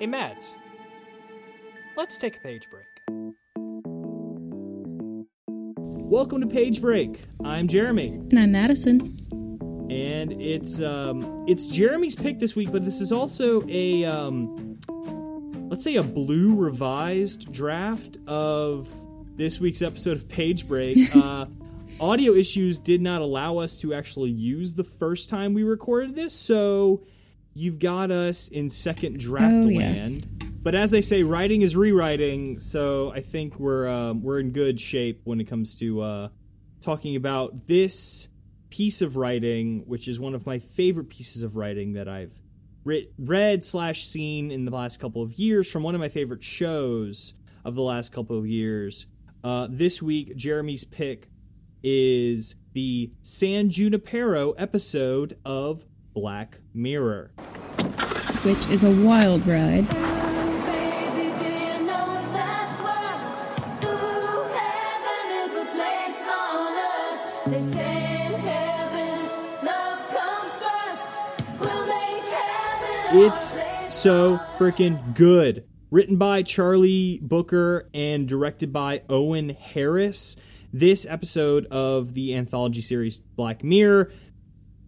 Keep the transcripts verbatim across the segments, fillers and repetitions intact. Hey, Mads. Let's take a page break. Welcome to Page Break. I'm Jeremy. And I'm Madison. And it's um, it's Jeremy's pick this week, but this is also a, um, let's say, a blue revised draft of this week's episode of Page Break. Uh, audio issues did not allow us to actually use the first time we recorded this, so you've got us in second draft oh, land. Yes. But as they say, writing is rewriting, so I think we're um, we're in good shape when it comes to uh, talking about this piece of writing, which is one of my favorite pieces of writing that I've re- read slash seen in the last couple of years from one of my favorite shows of the last couple of years. Uh, this week, Jeremy's pick is the San Junipero episode of Black Mirror, which is a wild ride. They say in heaven, love comes first. We'll make heaven. It's so freaking good. Written by Charlie Brooker and directed by Owen Harris. This episode of the anthology series Black Mirror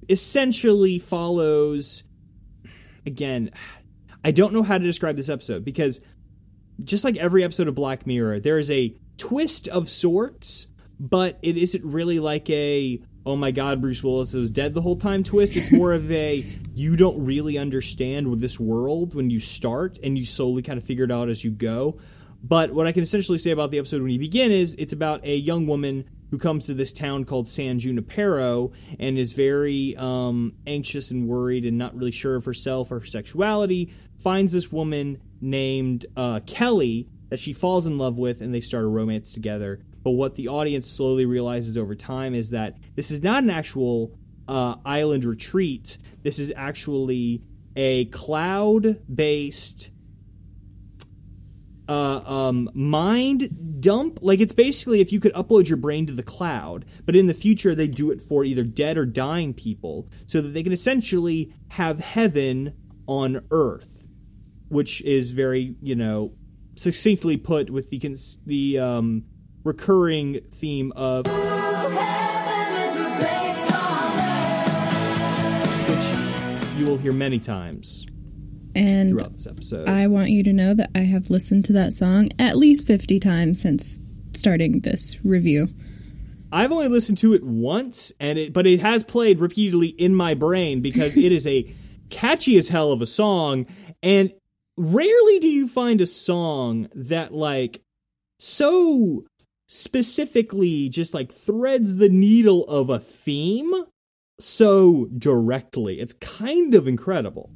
essentially follows, again, I don't know how to describe this episode because just like every episode of Black Mirror, there is a twist of sorts. But it isn't really like a, oh my God, Bruce Willis was dead the whole time twist. It's more of a, you don't really understand this world when you start and you slowly kind of figure it out as you go. But what I can essentially say about the episode when you begin is it's about a young woman who comes to this town called San Junipero and is very um, anxious and worried and not really sure of herself or her sexuality, finds this woman named uh, Kelly that she falls in love with and they start a romance together. But what the audience slowly realizes over time is that this is not an actual uh, island retreat. This is actually a cloud-based uh, um, mind dump. Like, it's basically if you could upload your brain to the cloud. But in the future, they do it for either dead or dying people so that they can essentially have heaven on Earth, which is very, you know, succinctly put with the... Cons- the um, recurring theme of Ooh, heaven is a place on earth, which you will hear many times and throughout this episode. I want you to know that I have listened to that song at least fifty times since starting this review. I've only listened to it once, and it but it has played repeatedly in my brain because it is a catchy as hell of a song, and rarely do you find a song that like so specifically just like threads the needle of a theme so directly. It's kind of incredible.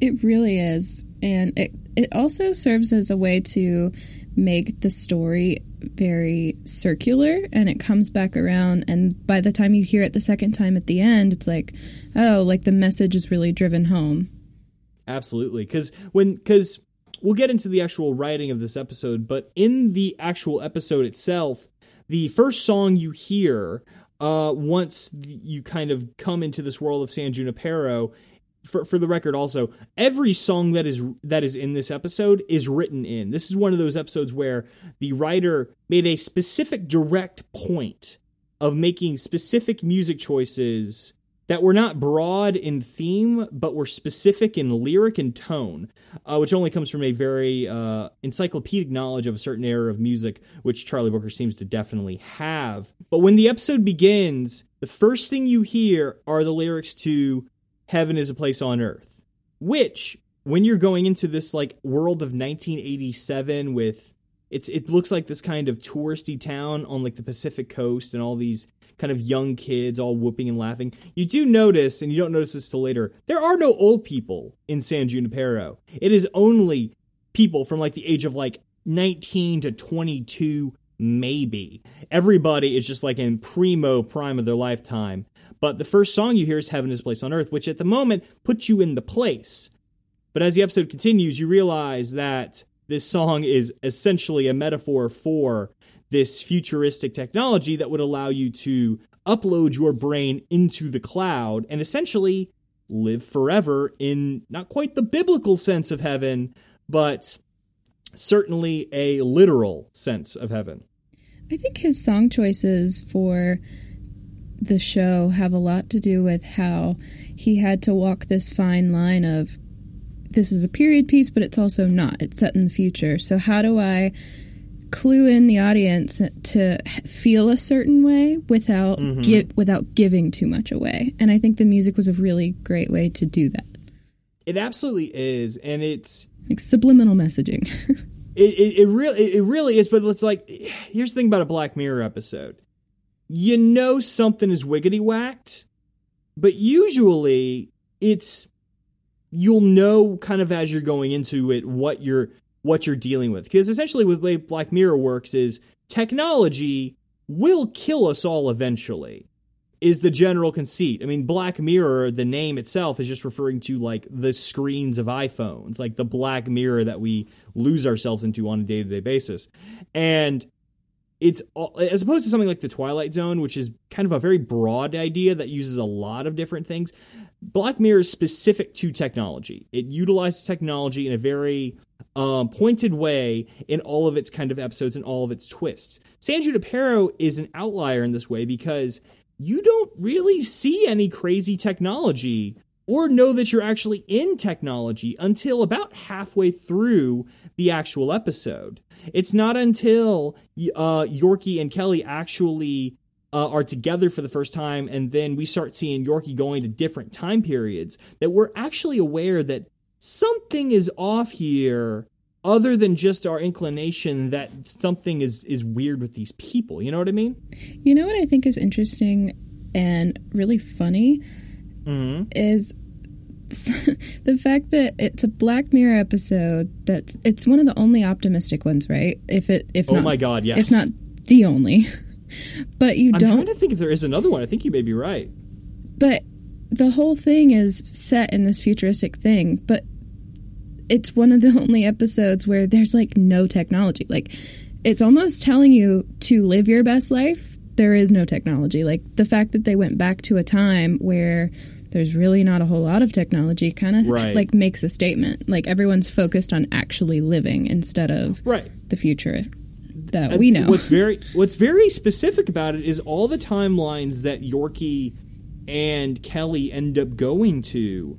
It really is. And it it also serves as a way to make the story very circular, and it comes back around, and by the time you hear it the second time at the end, it's like, oh, like the message is really driven home. Absolutely. Because when because we'll get into the actual writing of this episode, but in the actual episode itself, the first song you hear uh, once you kind of come into this world of San Junipero, for, for the record also, every song that is that is in this episode is written in. This is one of those episodes where the writer made a specific direct point of making specific music choices that were not broad in theme, but were specific in lyric and tone, uh, which only comes from a very uh, encyclopedic knowledge of a certain era of music, which Charlie Brooker seems to definitely have. But when the episode begins, the first thing you hear are the lyrics to Heaven is a Place on Earth, which, when you're going into this like world of nineteen eighty-seven with... It's it looks like this kind of touristy town on like the Pacific coast and all these kind of young kids all whooping and laughing. You do notice, and you don't notice this till later, there are no old people in San Junipero. It is only people from like the age of like nineteen to twenty-two, maybe. Everybody is just like in primo prime of their lifetime. But the first song you hear is Heaven is a Place on Earth, which at the moment puts you in the place. But as the episode continues, you realize that this song is essentially a metaphor for this futuristic technology that would allow you to upload your brain into the cloud and essentially live forever in not quite the biblical sense of heaven, but certainly a literal sense of heaven. I think his song choices for the show have a lot to do with how he had to walk this fine line of this is a period piece, but it's also not. It's set in the future. So how do I clue in the audience to feel a certain way without mm-hmm. gi- without giving too much away? And I think the music was a really great way to do that. It absolutely is. And it's like subliminal messaging. it, it, it, really, it really is. But it's like, here's the thing about a Black Mirror episode. You know something is wiggity-whacked, but usually it's you'll know kind of as you're going into it what you're what you're dealing with. Because essentially the way Black Mirror works is technology will kill us all eventually, is the general conceit. I mean, Black Mirror, the name itself, is just referring to, like, the screens of iPhones, like the black mirror that we lose ourselves into on a day-to-day basis. And it's as opposed to something like The Twilight Zone, which is kind of a very broad idea that uses a lot of different things. Black Mirror is specific to technology. It utilizes technology in a very um, pointed way in all of its kind of episodes and all of its twists. San Junipero is an outlier in this way because you don't really see any crazy technology or know that you're actually in technology until about halfway through the actual episode. It's not until uh, Yorkie and Kelly actually uh, are together for the first time, and then we start seeing Yorkie going to different time periods, that we're actually aware that something is off here other than just our inclination that something is, is weird with these people. You know what I mean? You know what I think is interesting and really funny mm-hmm. is the fact that it's a Black Mirror episode that's it's one of the only optimistic ones, right? If it, if oh not, my God, yes, if not the only. But you I'm don't. I'm trying to think if there is another one. I think you may be right. But the whole thing is set in this futuristic thing, but it's one of the only episodes where there's like no technology. Like it's almost telling you to live your best life. There is no technology. Like the fact that they went back to a time where there's really not a whole lot of technology kind of right. like makes a statement. Like everyone's focused on actually living instead of right. the future that and we know. What's very what's very specific about it is all the timelines that Yorkie and Kelly end up going to.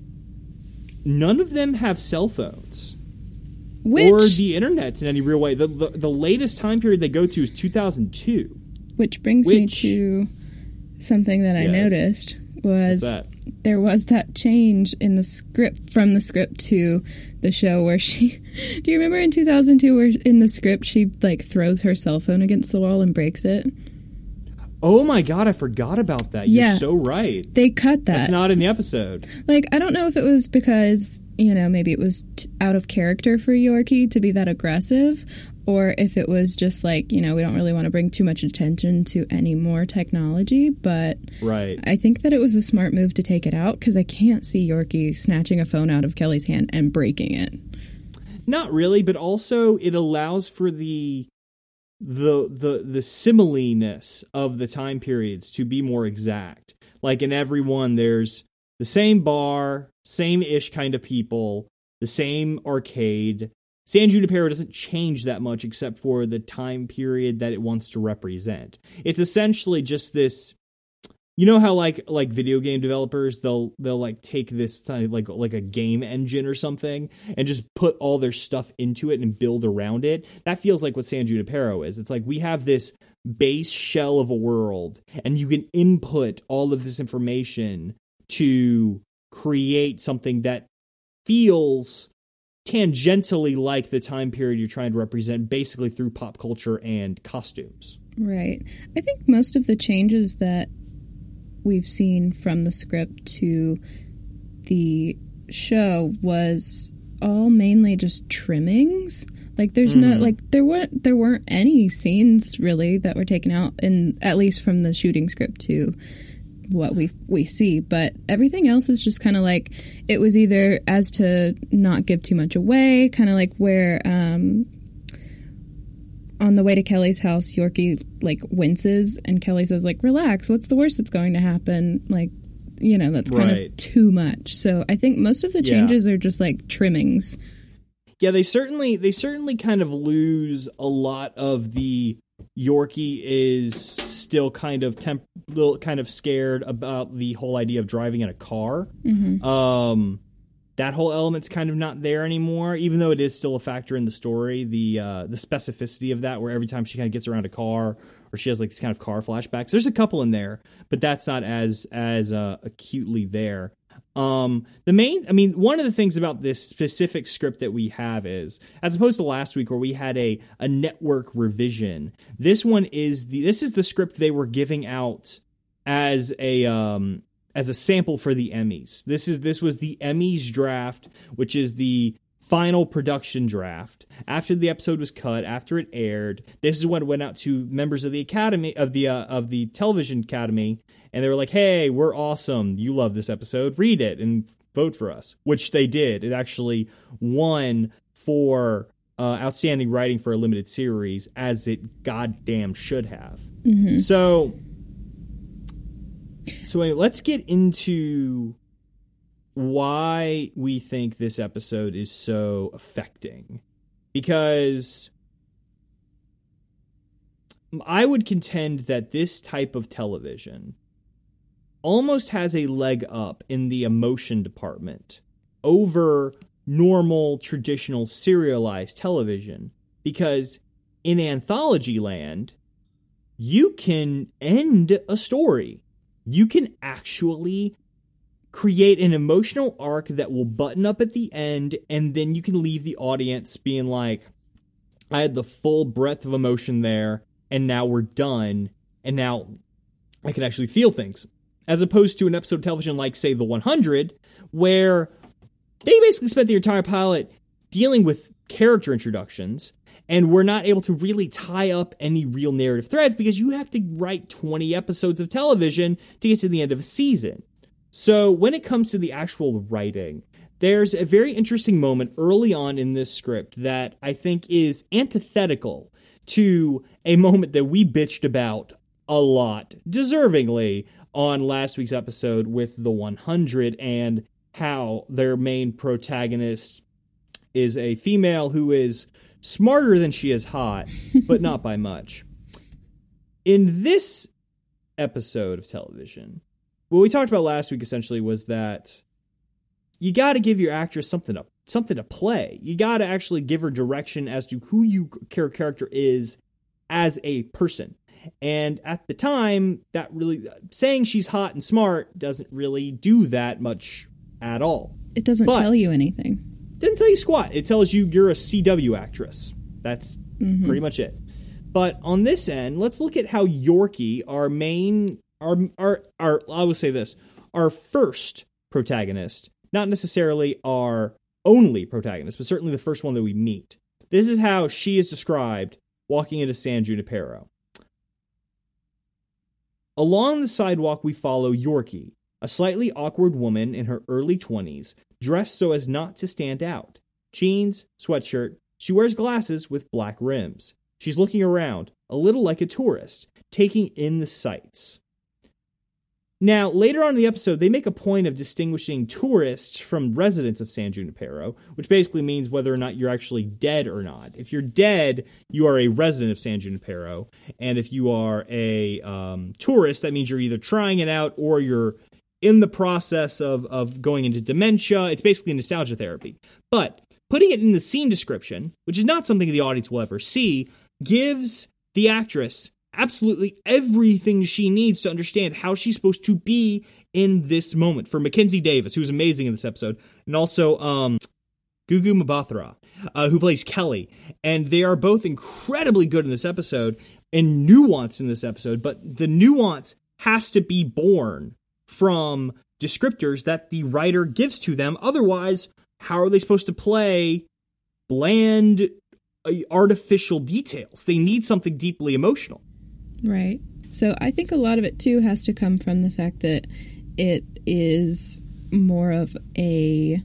None of them have cell phones which, or the internet in any real way. The, the the latest time period they go to is two thousand two. Which brings which, me to something that I yes. noticed was that? There was that change in the script from the script to the show where she do you remember in two thousand two where in the script she like throws her cell phone against the wall and breaks it? Oh my God, I forgot about that. Yeah. You're so right. They cut that. That's not in the episode. Like, I don't know if it was because, you know, maybe it was t- out of character for Yorkie to be that aggressive, or if it was just like, you know, we don't really want to bring too much attention to any more technology, but right. I think that it was a smart move to take it out because I can't see Yorkie snatching a phone out of Kelly's hand and breaking it. Not really, but also it allows for the... the the the similiness of the time periods to be more exact. Like in every one, there's the same bar, same-ish kind of people, the same arcade. San Junipero doesn't change that much except for the time period that it wants to represent. It's essentially just this, you know how like like video game developers, they'll they'll like take this time, like like a game engine or something and just put all their stuff into it and build around it. That feels like what San Junipero is. It's like we have this base shell of a world and you can input all of this information to create something that feels tangentially like the time period you're trying to represent, basically through pop culture and costumes. Right. I think most of the changes that we've seen from the script to the show was all mainly just trimmings. Like there's mm. no like there weren't there weren't any scenes really that were taken out, in at least from the shooting script to what we we see. But everything else is just kind of like it was either as to not give too much away, kind of like where um on the way to Kelly's house, Yorkie, like, winces, and Kelly says, like, relax, what's the worst that's going to happen? Like, you know, that's kind right. of too much. So I think most of the changes yeah. are just, like, trimmings. yeah, they certainly they certainly kind of lose a lot of the Yorkie is still kind of temp, little kind of scared about the whole idea of driving in a car. Mm-hmm. Um, that whole element's kind of not there anymore, even though it is still a factor in the story. The uh, the specificity of that, where every time she kind of gets around a car, or she has like these kind of car flashbacks. There's a couple in there, but that's not as as uh, acutely there. Um, the main, I mean, one of the things about this specific script that we have is, as opposed to last week where we had a, a network revision, this one is the, this is the script they were giving out as a, um, as a sample for the Emmys. This is, this was the Emmys draft, which is the final production draft after the episode was cut, after it aired. This is when it went out to members of the Academy of the, uh, of the Television Academy. And they were like, hey, we're awesome. You love this episode. Read it and vote for us, which they did. It actually won for uh, Outstanding Writing for a Limited Series, as it goddamn should have. Mm-hmm. So, so anyway, let's get into why we think this episode is so affecting. Because I would contend that this type of television almost has a leg up in the emotion department over normal, traditional, serialized television. Because in anthology land, you can end a story. You can actually create an emotional arc that will button up at the end, and then you can leave the audience being like, I had the full breadth of emotion there, and now we're done, and now I can actually feel things. As opposed to an episode of television like, say, The one hundred, where they basically spent the entire pilot dealing with character introductions, and we're not able to really tie up any real narrative threads because you have to write twenty episodes of television to get to the end of a season. So when it comes to the actual writing, there's a very interesting moment early on in this script that I think is antithetical to a moment that we bitched about a lot, deservingly, on last week's episode with The one hundred, and how their main protagonist is a female who is smarter than she is hot, but not by much. In this episode of television, what we talked about last week essentially was that you got to give your actress something to something to play. You got to actually give her direction as to who you, your character is as a person. And at the time, that really saying she's hot and smart doesn't really do that much at all. It doesn't but tell you anything. It doesn't tell you squat. It tells you you're a C W actress. That's mm-hmm. pretty much it. But on this end, let's look at how Yorkie, our main, our, our, our I will say this, our first protagonist, not necessarily our only protagonist, but certainly the first one that we meet. This is how she is described walking into San Junipero. Along the sidewalk, we follow Yorkie, a slightly awkward woman in her early twenties, dressed so as not to stand out. Jeans, sweatshirt. She wears glasses with black rims. She's looking around, a little like a tourist, taking in the sights. Now, later on in the episode, they make a point of distinguishing tourists from residents of San Junipero, which basically means whether or not you're actually dead or not. If you're dead, you are a resident of San Junipero, and if you are a um, tourist, that means you're either trying it out or you're in the process of, of going into dementia. It's basically nostalgia therapy. But putting it in the scene description, which is not something the audience will ever see, gives the actress absolutely everything she needs to understand how she's supposed to be in this moment. For Mackenzie Davis, who's amazing in this episode, and also um, Gugu Mbatha-Raw, uh, who plays Kelly. And they are both incredibly good in this episode and nuanced in this episode, but the nuance has to be born from descriptors that the writer gives to them. Otherwise, how are they supposed to play bland, uh, artificial details? They need something deeply emotional. Right. So I think a lot of it, too, has to come from the fact that it is more of a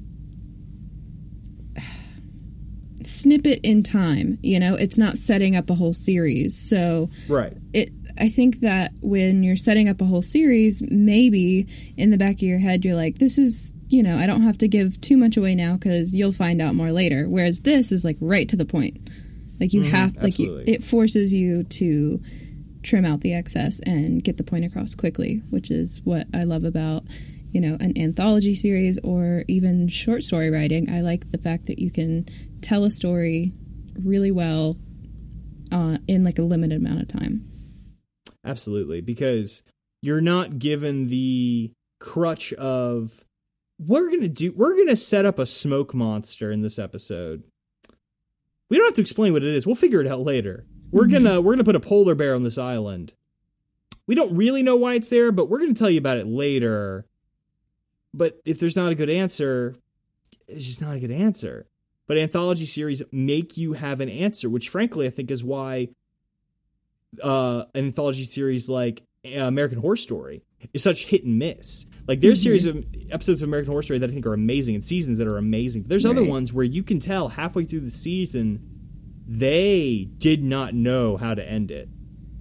snippet in time. You know, it's not setting up a whole series. So right. It. I think that when you're setting up a whole series, maybe in the back of your head, you're like, this is you know, I don't have to give too much away now because you'll find out more later. Whereas this is, like, right to the point. Like, you mm-hmm, have, like, you, it forces you to trim out the excess and get the point across quickly, which is what I love about, you know, an anthology series or even short story writing. I like the fact that you can tell a story really well uh, in, like, a limited amount of time. Absolutely, because you're not given the crutch of, we're going to do, we're going to set up a smoke monster in this episode. We don't have to explain what it is. We'll figure it out later. We're mm-hmm. going to, we're going to put a polar bear on this island. We don't really know why it's there, but we're going to tell you about it later. But if there's not a good answer, it's just not a good answer. But anthology series make you have an answer, which frankly, I think is why uh, an anthology series like American Horror Story is such hit and miss. Like, there's mm-hmm. series of episodes of American Horror Story that I think are amazing and seasons that are amazing. But there's right. other ones where you can tell halfway through the season they did not know how to end it.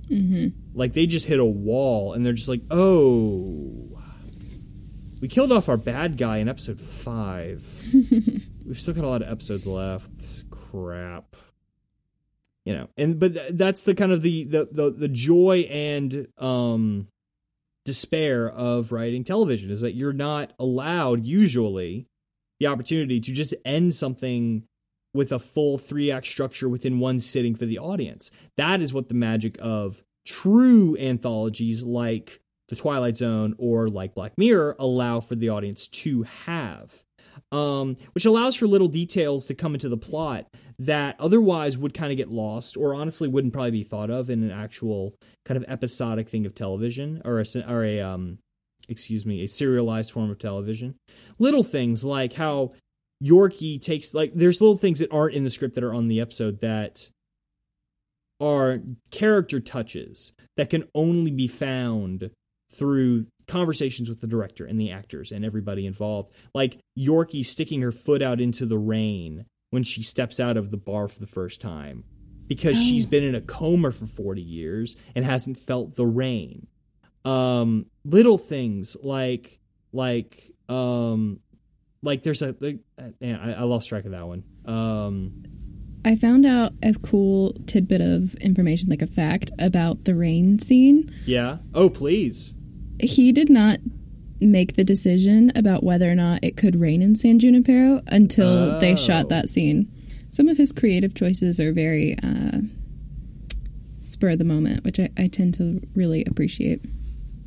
Mm-hmm. Like, they just hit a wall and they're just like, oh, we killed off our bad guy in episode five. We've still got a lot of episodes left. Crap. You know, and but th- that's the kind of the, the, the, the joy and um, despair of writing television, is that you're not allowed usually the opportunity to just end something with a full three act structure within one sitting for the audience. That is what the magic of true anthologies like The Twilight Zone or like Black Mirror allow for the audience to have. Um, which allows for little details to come into the plot that otherwise would kind of get lost, or honestly wouldn't probably be thought of in an actual kind of episodic thing of television, or a, or a um, excuse me, a serialized form of television. Little things like how Yorkie takes, like, there's little things that aren't in the script that are on the episode that are character touches that can only be found through conversations with the director and the actors and everybody involved. Like Yorkie sticking her foot out into the rain when she steps out of the bar for the first time because oh. she's been in a coma for forty years and hasn't felt the rain. Um, little things like, like, um, like there's a, like, man, I, I lost track of that one. Um, I found out a cool tidbit of information, like a fact about the rain scene. Yeah. Oh, please. He did not make the decision about whether or not it could rain in San Junipero until oh. they shot that scene. Some of his creative choices are very uh, spur of the moment, which I, I tend to really appreciate.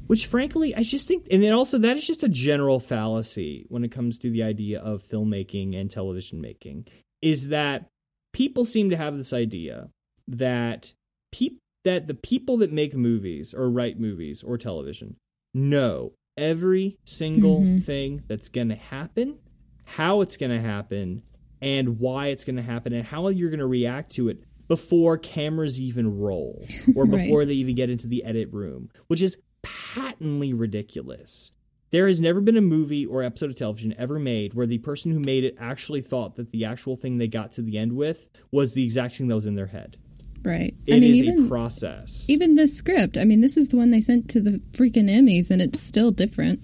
Which, frankly, I just think... And then also, that is just a general fallacy when it comes to the idea of filmmaking and television making, is that people seem to have this idea that pe- that the people that make movies or write movies or television know every single mm-hmm. thing that's going to happen, how it's going to happen, and why it's going to happen, and how you're going to react to it before cameras even roll or before right. they even get into the edit room, which is patently ridiculous. There has never been a movie or episode of television ever made where the person who made it actually thought that the actual thing they got to the end with was the exact thing that was in their head. Right. It I mean, is even, a process. Even the script. I mean, this is the one they sent to the freaking Emmys, and it's still different.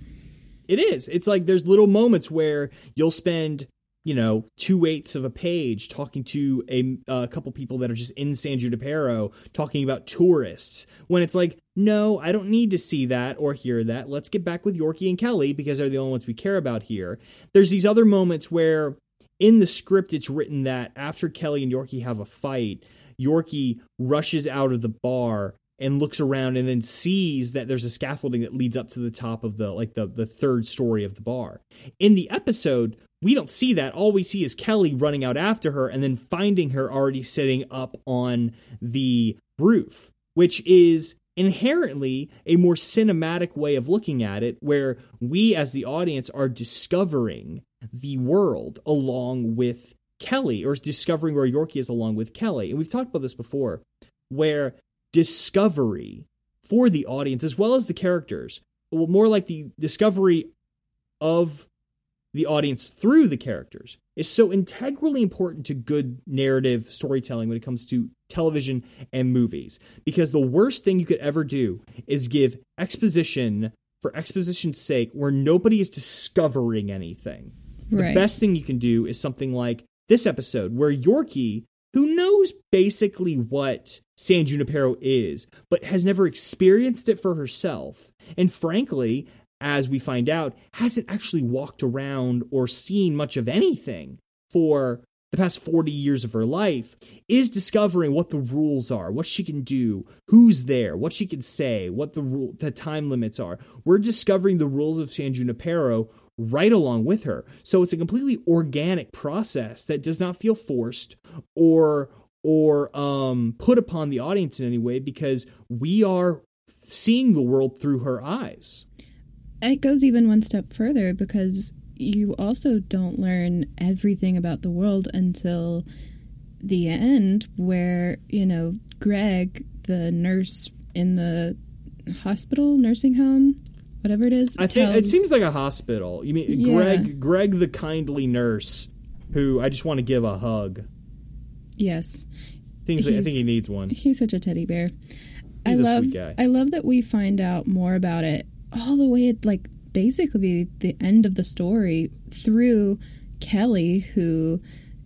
It is. It's like there's little moments where you'll spend, you know, two-eighths of a page talking to a, a couple people that are just in San Junipero talking about tourists, when it's like, no, I don't need to see that or hear that. Let's get back with Yorkie and Kelly because they're the only ones we care about here. There's these other moments where in the script it's written that after Kelly and Yorkie have a fight, Yorkie rushes out of the bar and looks around and then sees that there's a scaffolding that leads up to the top of the, like, the, the third story of the bar. In the episode, we don't see that. All we see is Kelly running out after her and then finding her already sitting up on the roof, which is inherently a more cinematic way of looking at it, where we as the audience are discovering the world along with Kelly, or discovering where Yorkie is along with Kelly. And we've talked about this before, where discovery for the audience, as well as the characters, well, more like the discovery of the audience through the characters, is so integrally important to good narrative storytelling when it comes to television and movies. Because the worst thing you could ever do is give exposition for exposition's sake, where nobody is discovering anything. Right. The best thing you can do is something like this episode, where Yorkie, who knows basically what San Junipero is, but has never experienced it for herself, and frankly, as we find out, hasn't actually walked around or seen much of anything for the past forty years of her life, is discovering what the rules are, what she can do, who's there, what she can say, what the rule, the time limits are. We're discovering the rules of San Junipero right along with her. So it's a completely organic process that does not feel forced or or um, put upon the audience in any way, because we are seeing the world through her eyes. It goes even one step further, because you also don't learn everything about the world until the end, where, you know, Greg, the nurse in the hospital, nursing home, whatever it is. I tells... think it seems like a hospital. You mean yeah. Greg, Greg, the kindly nurse who I just want to give a hug. Yes. Things like, I think he needs one. He's such a teddy bear. He's I love, a sweet guy. I love that we find out more about it all the way at, like, basically the end of the story through Kelly, who,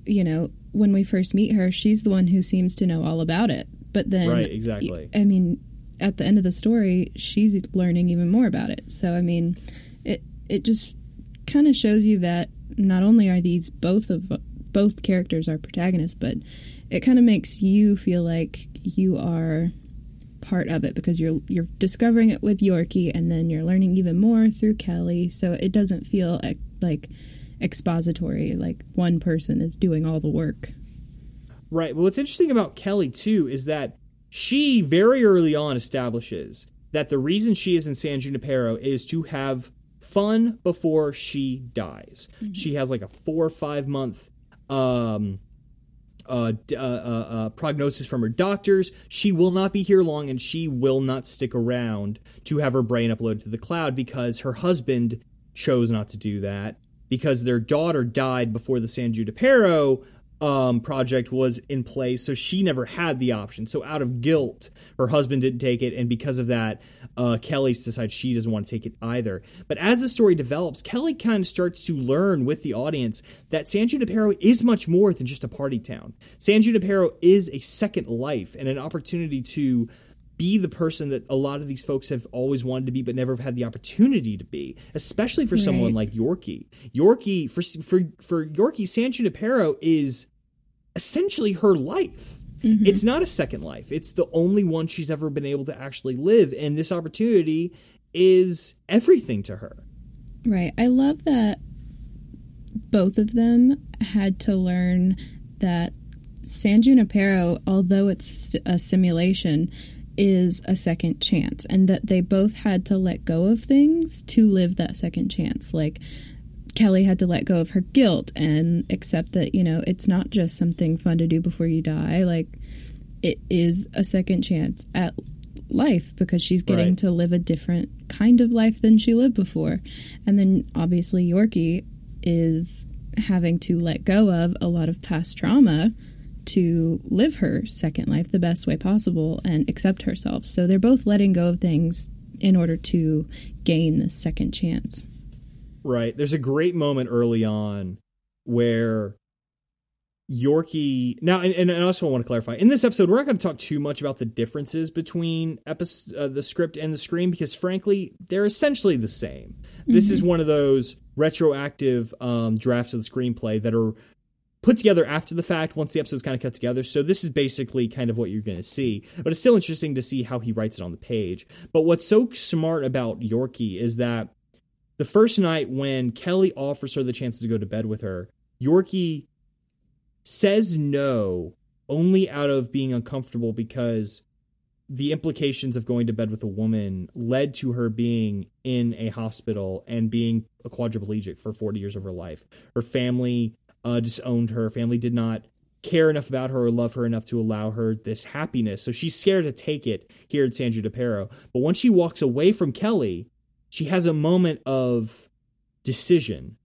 you know, when we first meet her, she's the one who seems to know all about it. But then, right, exactly. I mean, at the end of the story, she's learning even more about it. So, I mean, it it just kind of shows you that not only are these both of both characters are protagonists, but it kind of makes you feel like you are part of it, because you're you're discovering it with Yorkie, and then you're learning even more through Kelly. So it doesn't feel like expository, like one person is doing all the work. Right. Well, what's interesting about Kelly too is that she very early on establishes that the reason she is in San Junipero is to have fun before she dies. Mm-hmm. She has like a four or five month um Uh, uh, uh, uh, prognosis from her doctors. She will not be here long, and she will not stick around to have her brain uploaded to the cloud, because her husband chose not to do that, because their daughter died before the San Junipero um, project was in place, so she never had the option. So out of guilt, her husband didn't take it, and because of that, uh, Kelly decides she doesn't want to take it either. But as the story develops, Kelly kind of starts to learn with the audience that San Junipero is much more than just a party town. San Junipero is a second life and an opportunity to be the person that a lot of these folks have always wanted to be but never have had the opportunity to be, especially for right. someone like Yorkie. Yorkie, for for for Yorkie, San Junipero is essentially her life. Mm-hmm. It's not a second life. It's the only one she's ever been able to actually live, and this opportunity is everything to her. Right. I love that both of them had to learn that San Junipero, although it's a simulation, is a second chance, and that they both had to let go of things to live that second chance. Like, Kelly had to let go of her guilt and accept that, you know, it's not just something fun to do before you die. Like, it is a second chance at life, because she's getting right. to live a different kind of life than she lived before. And then obviously Yorkie is having to let go of a lot of past trauma to live her second life the best way possible and accept herself. So they're both letting go of things in order to gain this second chance. Right. There's a great moment early on where Yorkie... Now, and, and I also want to clarify, in this episode, we're not going to talk too much about the differences between episode, uh, the script and the screen, because frankly, they're essentially the same. Mm-hmm. This is one of those retroactive um, drafts of the screenplay that are put together after the fact, once the episode's kind of cut together. So this is basically kind of what you're going to see. But it's still interesting to see how he writes it on the page. But what's so smart about Yorkie is that the first night when Kelly offers her the chance to go to bed with her, Yorkie says no only out of being uncomfortable, because the implications of going to bed with a woman led to her being in a hospital and being a quadriplegic for forty years of her life. Her family... Uh, disowned her. Her family did not care enough about her or love her enough to allow her this happiness. So she's scared to take it here at San Junipero. But once she walks away from Kelly, she has a moment of decision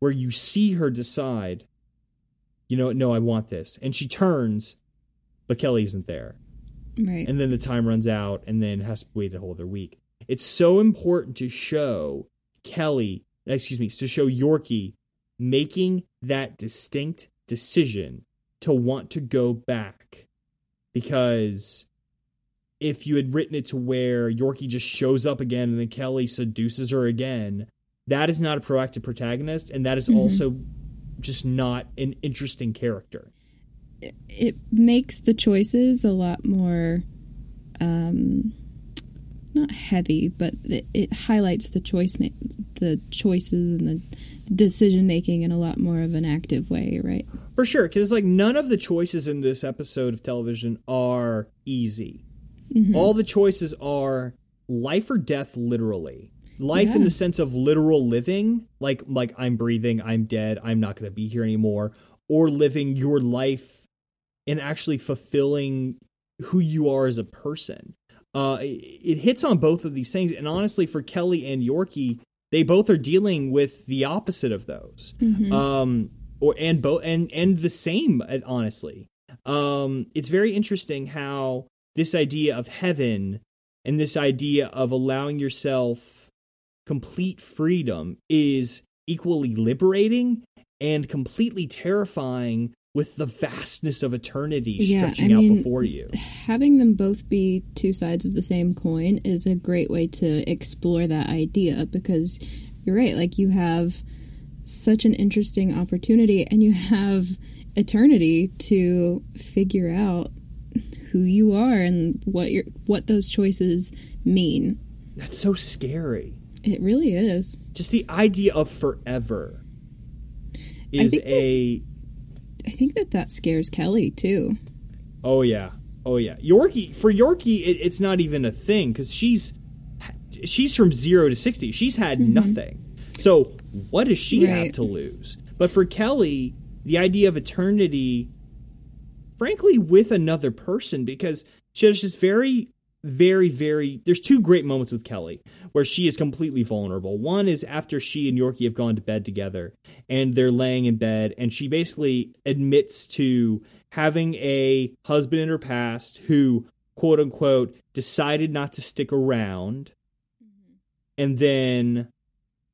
where you see her decide, you know, no, I want this. And she turns, but Kelly isn't there. Right. And then the time runs out, and then has to wait a whole other week. It's so important to show Kelly, excuse me, to show Yorkie making that distinct decision to want to go back. Because if you had written it to where Yorkie just shows up again and then Kelly seduces her again, that is not a proactive protagonist, and that is mm-hmm. also just not an interesting character. It makes the choices a lot more, um, not heavy, but it, it highlights the choice, ma- the choices and the decision making in a lot more of an active way, right? For sure, because like none of the choices in this episode of television are easy. Mm-hmm. All the choices are life or death, literally. Life yeah. in the sense of literal living, like like I'm breathing, I'm dead, I'm not going to be here anymore, or living your life and actually fulfilling who you are as a person. Uh, it, it hits on both of these things. And honestly, for Kelly and Yorkie, they both are dealing with the opposite of those. Mm-hmm. Um, or and, bo- and, and the same, honestly. Um, it's very interesting how this idea of heaven and this idea of allowing yourself complete freedom is equally liberating and completely terrifying with the vastness of eternity yeah, stretching I mean, out before you. Having them both be two sides of the same coin is a great way to explore that idea, because you're right, like you have such an interesting opportunity and you have eternity to figure out who you are and what your what those choices mean. That's so scary. It really is. Just the idea of forever is I a... That, I think that that scares Kelly, too. Oh, yeah. Oh, yeah. Yorkie, for Yorkie, it, it's not even a thing, because she's, she's from zero to sixty. She's had mm-hmm. nothing. So what does she right. have to lose? But for Kelly, the idea of eternity, frankly, with another person, because she's just very... Very, very, there's two great moments with Kelly where she is completely vulnerable. One is after she and Yorkie have gone to bed together and they're laying in bed, and she basically admits to having a husband in her past who, quote unquote, decided not to stick around and then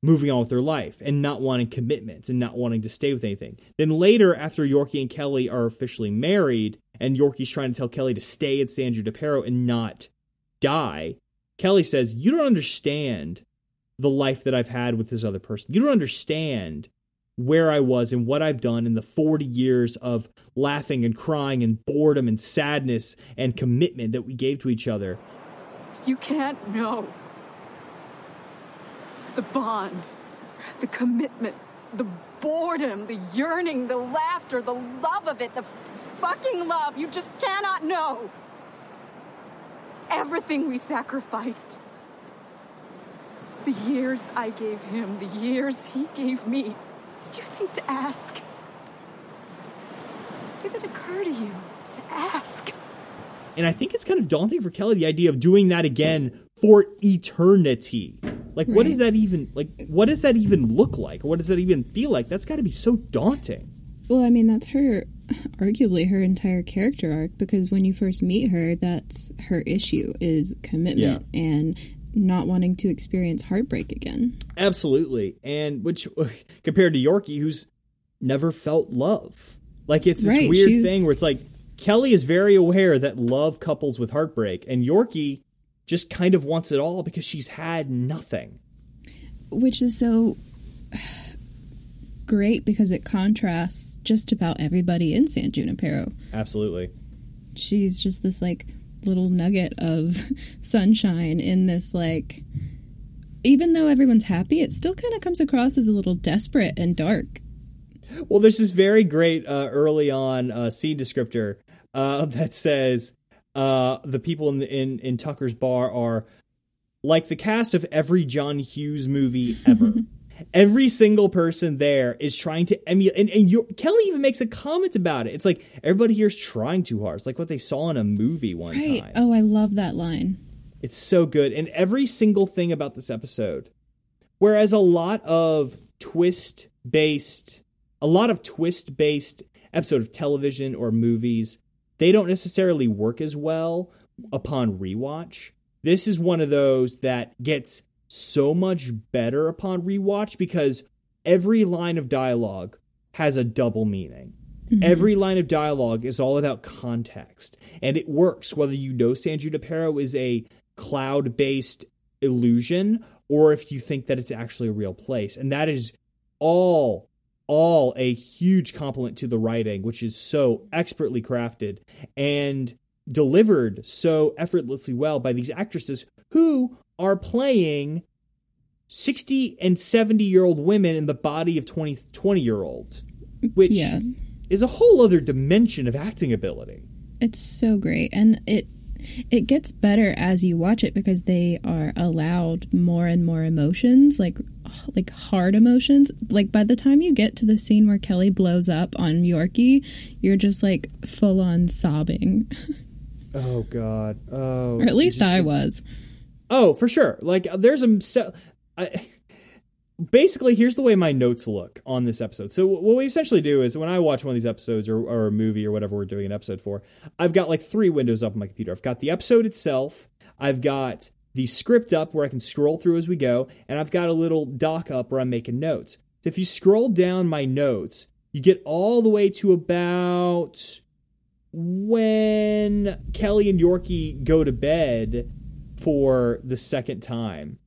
moving on with her life and not wanting commitments and not wanting to stay with anything. Then later, after Yorkie and Kelly are officially married and Yorkie's trying to tell Kelly to stay at San Junipero and not die, Kelly says, you don't understand the life that I've had with this other person. You don't understand where I was and what I've done in the forty years of laughing and crying and boredom and sadness and commitment that we gave to each other. You can't know. The bond, the commitment, the boredom, the yearning, the laughter, the love of it, the fucking love. You just cannot know. Everything we sacrificed. The years I gave him, the years he gave me. Did you think to ask? Did it occur to you to ask? And I think it's kind of daunting for Kelly, the idea of doing that again for eternity. Like, right. what does that even, like, what does that even look like? What does that even feel like? That's got to be so daunting. Well, I mean, that's her, arguably her entire character arc, because when you first meet her, that's her issue is commitment yeah. and not wanting to experience heartbreak again. Absolutely. And which, compared to Yorkie, who's never felt love. Like, it's this right, weird she's... thing where it's like, Kelly is very aware that love couples with heartbreak, and Yorkie just kind of wants it all because she's had nothing. Which is so great because it contrasts just about everybody in San Junipero. Absolutely. She's just this, like, little nugget of sunshine in this, like... Even though everyone's happy, it still kind of comes across as a little desperate and dark. Well, there's this very great uh, early on uh, scene descriptor uh, that says... Uh, the people in, the, in in Tucker's bar are like the cast of every John Hughes movie ever. Every single person there is trying to emulate. And, and you, Kelly even makes a comment about it. It's like, everybody here is trying too hard. It's like what they saw in a movie one right. time. Oh, I love that line. It's so good. And every single thing about this episode, whereas a lot of twist-based, a lot of twist-based episode of television or movies, they don't necessarily work as well upon rewatch. This is one of those that gets so much better upon rewatch because every line of dialogue has a double meaning. Mm-hmm. Every line of dialogue is all about context, and it works whether you know San Junipero is a cloud-based illusion or if you think that it's actually a real place. And that is all, all a huge compliment to the writing, which is so expertly crafted and delivered so effortlessly well by these actresses who are playing sixty and seventy-year-old women in the body of twenty, twenty-year-olds, which yeah. is a whole other dimension of acting ability. It's so great. And it it gets better as you watch it because they are allowed more and more emotions, like like hard emotions. Like by the time you get to the scene where Kelly blows up on Yorkie, you're just like full on sobbing. Oh, God. Oh, or at least just, I was. Oh, for sure. Like there's a... So, I, basically, here's the way my notes look on this episode. So what we essentially do is when I watch one of these episodes or, or a movie or whatever we're doing an episode for, I've got like three windows up on my computer. I've got the episode itself. I've got the script up where I can scroll through as we go. And I've got a little doc up where I'm making notes. So if you scroll down my notes, you get all the way to about when Kelly and Yorkie go to bed for the second time.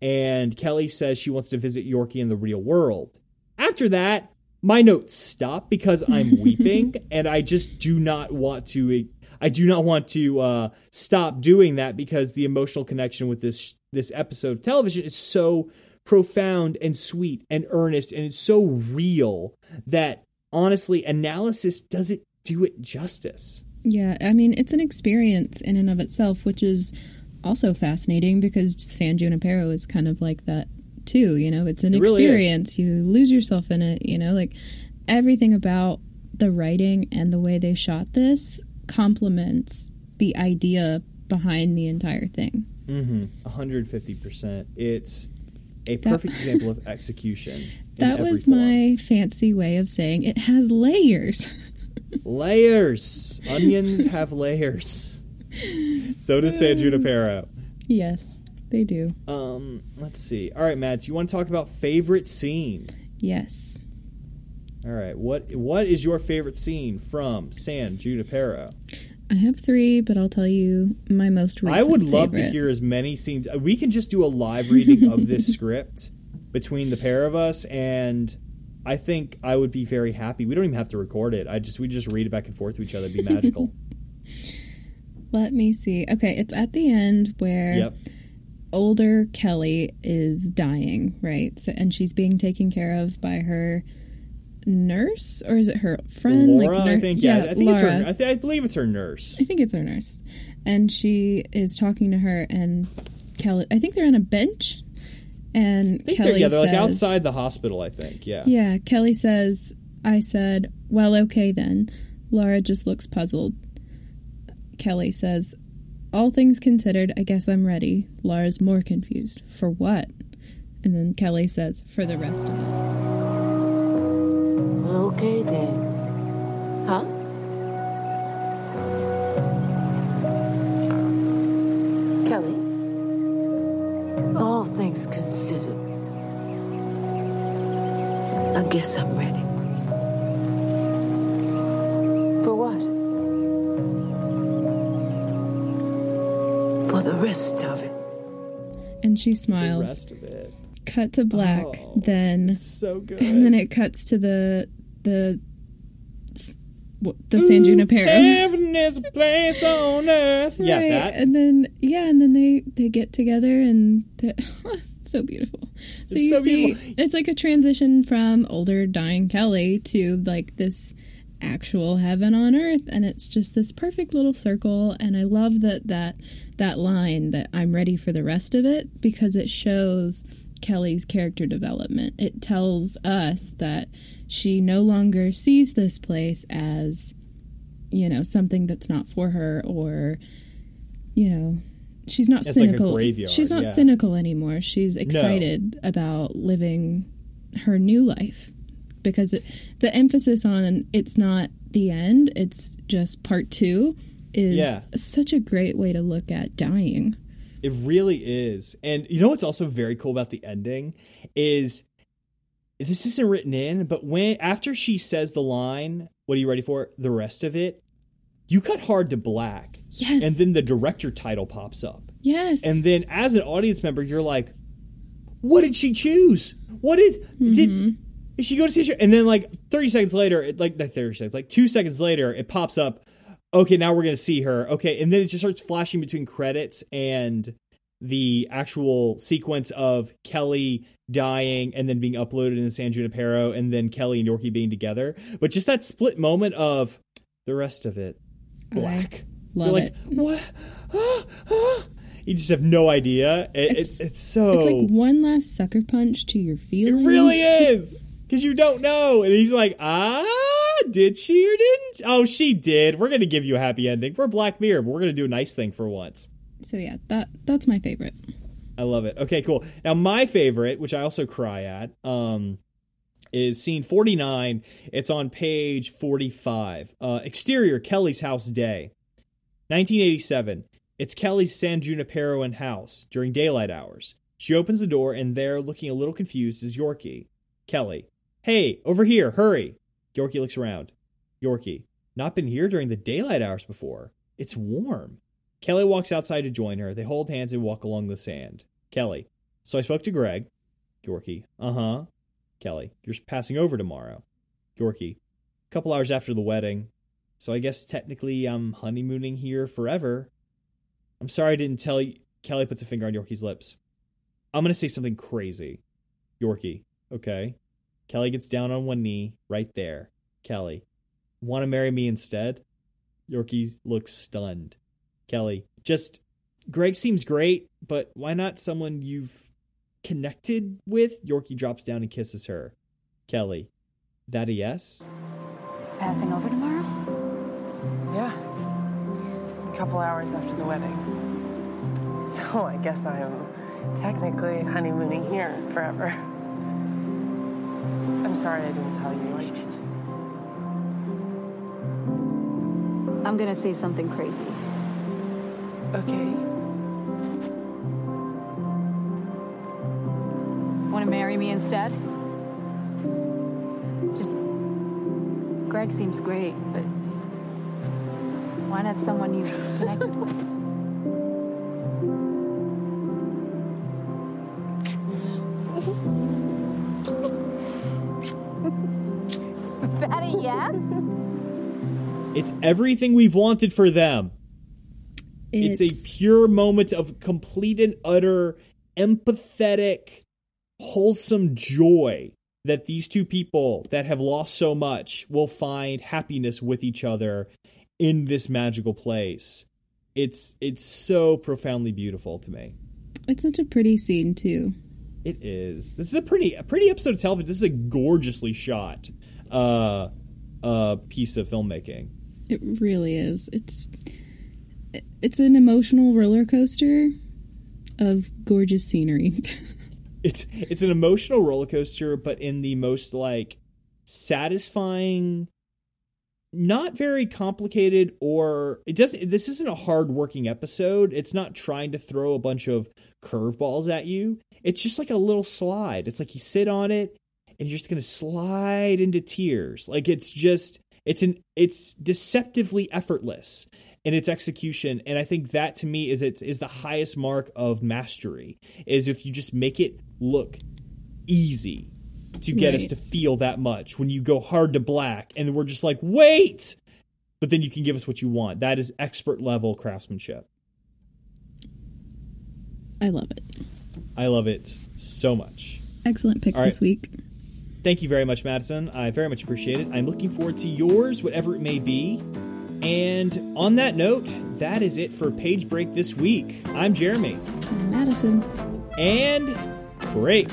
And Kelly says she wants to visit Yorkie in the real world. After that, my notes stop because I'm weeping, and I just do not want to. I do not want to uh, stop doing that because the emotional connection with this this episode of television is so profound and sweet and earnest, and it's so real that honestly, analysis doesn't do it justice. Yeah, I mean, it's an experience in and of itself, which is also fascinating because San Junipero is kind of like that too, you know. It's an it really experience is. You lose yourself in it, you know, like everything about the writing and the way they shot this complements the idea behind the entire thing. Mm-hmm. one hundred fifty percent. It's a perfect that, example of execution. That was form. My fancy way of saying it has layers. Layers. Onions have layers. So does San Junipero. Yes, they do. Um, let's see. All right, Mads, you want to talk about favorite scene? Yes. All right. What What is your favorite scene from San Junipero? I have three, but I'll tell you my most recent I would love favorite. To hear as many scenes. We can just do a live reading of this script between the pair of us, and I think I would be very happy. We don't even have to record it. I just We just read it back and forth to each other. It'd be magical. Let me see. Okay, it's at the end where yep. older Kelly is dying, right? So, and she's being taken care of by her nurse, or is it her friend? Laura, like, ner- I think. Yeah, yeah I think Laura. It's her. I, th- I believe it's her nurse. I think it's her nurse, and she is talking to her, and Kelly. I think they're on a bench, and I think Kelly. They're, yeah, they're says, like outside the hospital. I think. Yeah. Yeah. Kelly says, "I said, well, okay then." Laura just looks puzzled. Kelly says, all things considered, I guess I'm ready. Laura's more confused. For what? And then Kelly says, for the rest of it. Well, okay then. Huh? Kelly? All things considered, I guess I'm ready. Rest of it. And she smiles. The rest of it. Cut to black. Oh, then so good. And then it cuts to the the the San Junipero. Heaven is a place on earth. Right. Yeah, that. And then yeah, and then they, they get together and so beautiful. So it's you so see, beautiful. It's like a transition from older dying Kelly to like this actual heaven on earth, and it's just this perfect little circle. And I love that that that line that I'm ready for the rest of it, because it shows Kelly's character development. It tells us that she no longer sees this place as, you know, something that's not for her, or, you know, she's not it's cynical. Like a graveyard, she's not yeah. cynical anymore. She's excited no. about living her new life. Because it, the emphasis on it's not the end, it's just part two, is yeah. such a great way to look at dying. It really is. And you know what's also very cool about the ending is this isn't written in, but when after she says the line, what are you ready for? The rest of it, you cut hard to black. Yes. And then the director title pops up. Yes. And then as an audience member, you're like, what did she choose? What did, mm-hmm. did, did she go to see a show? And then like thirty seconds later, it, like not thirty seconds, like two seconds later, it pops up. Okay, now we're going to see her. Okay, and then it just starts flashing between credits and the actual sequence of Kelly dying and then being uploaded into San Junipero and then Kelly and Yorkie being together. But just that split moment of the rest of it, black. Love You're like, it. What? You just have no idea. It, it's, it, it's so... It's like one last sucker punch to your feelings. It really is. Because you don't know. And he's like, ah... Did she or didn't? Oh, she did. We're going to give you a happy ending. We're Black Mirror, but we're going to do a nice thing for once. So, yeah, that that's my favorite. I love it. Okay, cool. Now, my favorite, which I also cry at, um, is scene forty-nine. It's on page forty-five. Uh, exterior, Kelly's house day. nineteen eighty-seven. It's Kelly's San Junipero and house during daylight hours. She opens the door, and there, looking a little confused, is Yorkie. Kelly. Hey, over here, hurry. Yorkie looks around. Yorkie, not been here during the daylight hours before. It's warm. Kelly walks outside to join her. They hold hands and walk along the sand. Kelly, so I spoke to Greg. Yorkie, uh-huh. Kelly, you're passing over tomorrow. Yorkie, a couple hours after the wedding. So I guess technically I'm honeymooning here forever. I'm sorry I didn't tell you. Kelly puts a finger on Yorkie's lips. I'm going to say something crazy. Yorkie, okay. Kelly gets down on one knee right there. Kelly, want to marry me instead? Yorkie looks stunned. Kelly, just, Greg seems great, but why not someone you've connected with? Yorkie drops down and kisses her. Kelly, that a yes? Passing over tomorrow? Yeah. A couple hours after the wedding. So I guess I am technically honeymooning here forever. I'm sorry I didn't tell you. Like... I'm gonna say something crazy. Okay. Wanna marry me instead? Just... Greg seems great, but... Why not someone you've connected with? It's everything we've wanted for them. It's, it's a pure moment of complete and utter empathetic, wholesome joy that these two people that have lost so much will find happiness with each other in this magical place. It's it's so profoundly beautiful to me. It's such a pretty scene, too. It is. This is a pretty a pretty episode of television. This is a gorgeously shot uh, uh, piece of filmmaking. It really is. It's it's an emotional roller coaster of gorgeous scenery. it's it's an emotional roller coaster, but in the most like satisfying, not very complicated, or it doesn't. This isn't a hard working episode. It's not trying to throw a bunch of curveballs at you. It's just like a little slide. It's like you sit on it and you're just gonna slide into tears. Like it's just. It's an it's deceptively effortless in its execution, and I think that to me is it's is the highest mark of mastery. Is if you just make it look easy to get right. us to feel that much when you go hard to black, and we're just like wait, but then you can give us what you want. That is expert level craftsmanship. I love it. I love it so much. Excellent pick All this right. week. Thank you very much, Madison. I very much appreciate it. I'm looking forward to yours, whatever it may be. And on that note, that is it for Page Break this week. I'm Jeremy. I'm Madison. And break.